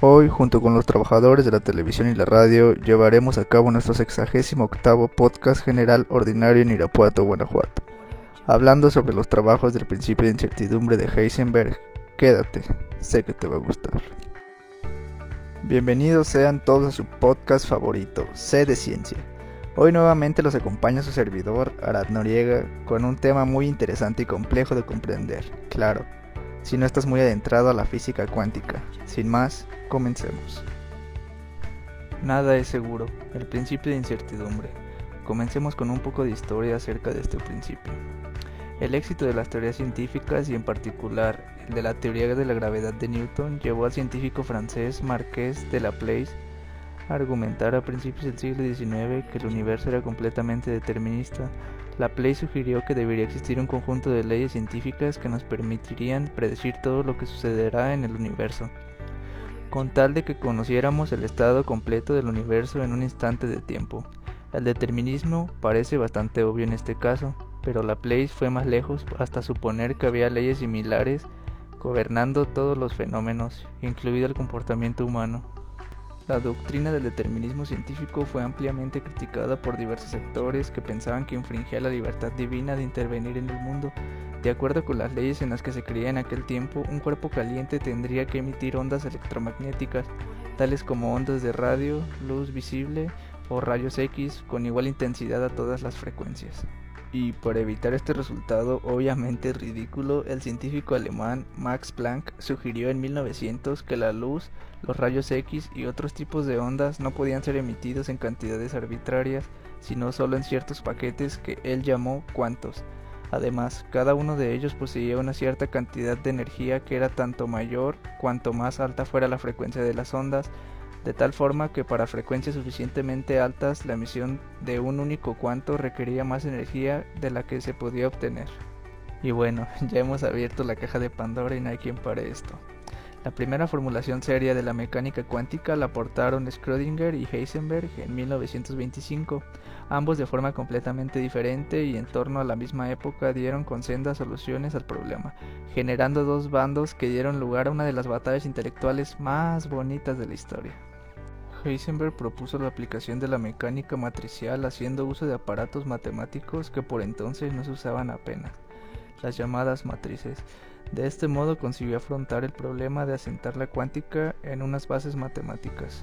Hoy, junto con los trabajadores de la televisión y la radio, llevaremos a cabo nuestro 68º podcast general ordinario en Irapuato, Guanajuato, hablando sobre los trabajos del principio de incertidumbre de Heisenberg. Quédate, sé que te va a gustar. Bienvenidos sean todos a su podcast favorito, C de Ciencia. Hoy nuevamente los acompaña su servidor, Arad Noriega, con un tema muy interesante y complejo de comprender, claro, si no estás muy adentrado a la física cuántica. Sin más, comencemos. Nada es seguro, el principio de incertidumbre. Comencemos con un poco de historia acerca de este principio. El éxito de las teorías científicas y en particular el de la teoría de la gravedad de Newton llevó al científico francés Marqués de Laplace a argumentar a principios del siglo XIX que el universo era completamente determinista. Laplace sugirió que debería existir un conjunto de leyes científicas que nos permitirían predecir todo lo que sucederá en el universo, con tal de que conociéramos el estado completo del universo en un instante de tiempo. El determinismo parece bastante obvio en este caso, pero Laplace fue más lejos hasta suponer que había leyes similares gobernando todos los fenómenos, incluido el comportamiento humano. La doctrina del determinismo científico fue ampliamente criticada por diversos sectores que pensaban que infringía la libertad divina de intervenir en el mundo. De acuerdo con las leyes en las que se creía en aquel tiempo, un cuerpo caliente tendría que emitir ondas electromagnéticas, tales como ondas de radio, luz visible o rayos X, con igual intensidad a todas las frecuencias. Y para evitar este resultado obviamente ridículo, el científico alemán Max Planck sugirió en 1900 que la luz, los rayos X y otros tipos de ondas no podían ser emitidos en cantidades arbitrarias, sino solo en ciertos paquetes que él llamó cuantos. Además, cada uno de ellos poseía una cierta cantidad de energía que era tanto mayor cuanto más alta fuera la frecuencia de las ondas, de tal forma que para frecuencias suficientemente altas la emisión de un único cuanto requería más energía de la que se podía obtener. Y bueno, ya hemos abierto la caja de Pandora y no hay quien pare esto. La primera formulación seria de la mecánica cuántica la aportaron Schrödinger y Heisenberg en 1925, ambos de forma completamente diferente y en torno a la misma época dieron con sendas soluciones al problema, generando dos bandos que dieron lugar a una de las batallas intelectuales más bonitas de la historia. Heisenberg propuso la aplicación de la mecánica matricial haciendo uso de aparatos matemáticos que por entonces no se usaban apenas, las llamadas matrices. De este modo consiguió afrontar el problema de asentar la cuántica en unas bases matemáticas.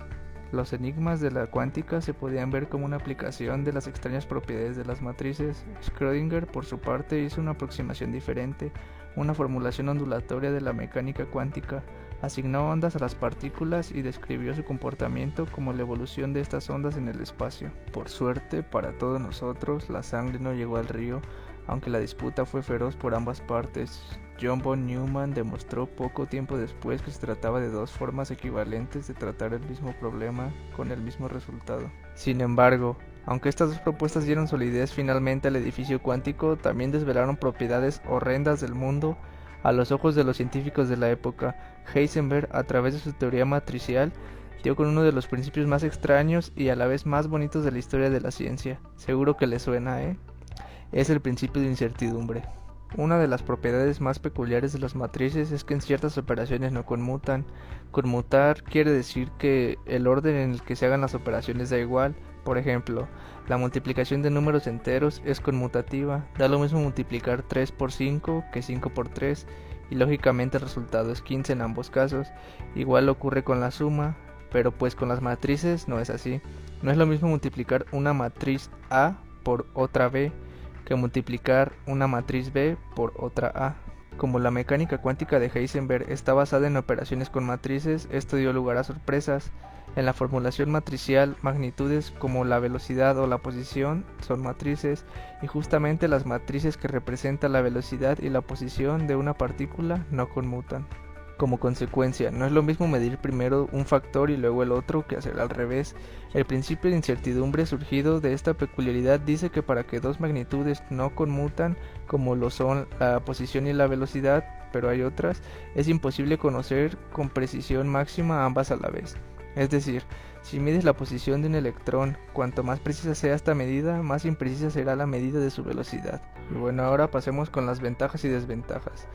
Los enigmas de la cuántica se podían ver como una aplicación de las extrañas propiedades de las matrices. Schrödinger, por su parte, hizo una aproximación diferente, una formulación ondulatoria de la mecánica cuántica. Asignó ondas a las partículas y describió su comportamiento como la evolución de estas ondas en el espacio. Por suerte, para todos nosotros, la sangre no llegó al río, aunque la disputa fue feroz por ambas partes. John von Neumann demostró poco tiempo después que se trataba de dos formas equivalentes de tratar el mismo problema con el mismo resultado. Sin embargo, aunque estas dos propuestas dieron solidez finalmente al edificio cuántico, también desvelaron propiedades horrendas del mundo a los ojos de los científicos de la época. Heisenberg, a través de su teoría matricial, dio con uno de los principios más extraños y a la vez más bonitos de la historia de la ciencia. Seguro que le suena, ¿eh? Es el principio de incertidumbre. Una de las propiedades más peculiares de las matrices es que en ciertas operaciones no conmutan. Conmutar quiere decir que el orden en el que se hagan las operaciones da igual. Por ejemplo, la multiplicación de números enteros es conmutativa. Da lo mismo multiplicar 3 por 5 que 5 por 3 y lógicamente el resultado es 15 en ambos casos. Igual ocurre con la suma, pero pues con las matrices no es así. No es lo mismo multiplicar una matriz A por otra B que multiplicar una matriz B por otra A. Como la mecánica cuántica de Heisenberg está basada en operaciones con matrices, esto dio lugar a sorpresas. En la formulación matricial, magnitudes como la velocidad o la posición son matrices, y justamente las matrices que representan la velocidad y la posición de una partícula no conmutan. Como consecuencia, no es lo mismo medir primero un factor y luego el otro que hacer al revés. El principio de incertidumbre surgido de esta peculiaridad dice que para que dos magnitudes no conmutan, como lo son la posición y la velocidad, pero hay otras, es imposible conocer con precisión máxima ambas a la vez. Es decir, si mides la posición de un electrón, cuanto más precisa sea esta medida, más imprecisa será la medida de su velocidad. Y bueno, ahora pasemos con las ventajas y desventajas.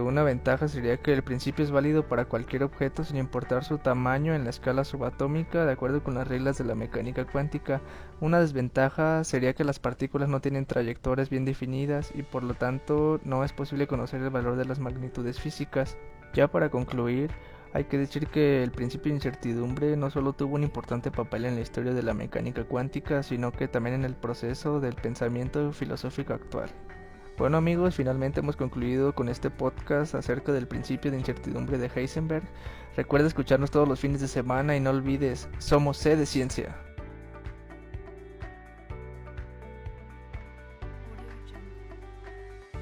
una ventaja sería que el principio es válido para cualquier objeto sin importar su tamaño en la escala subatómica de acuerdo con las reglas de la mecánica cuántica. Una desventaja sería que las partículas no tienen trayectorias bien definidas y por lo tanto no es posible conocer el valor de las magnitudes físicas. Ya para concluir, hay que decir que el principio de incertidumbre no solo tuvo un importante papel en la historia de la mecánica cuántica, sino que también en el proceso del pensamiento filosófico actual. Bueno amigos, finalmente hemos concluido con este podcast acerca del principio de incertidumbre de Heisenberg. Recuerda escucharnos todos los fines de semana y no olvides, somos C de Ciencia.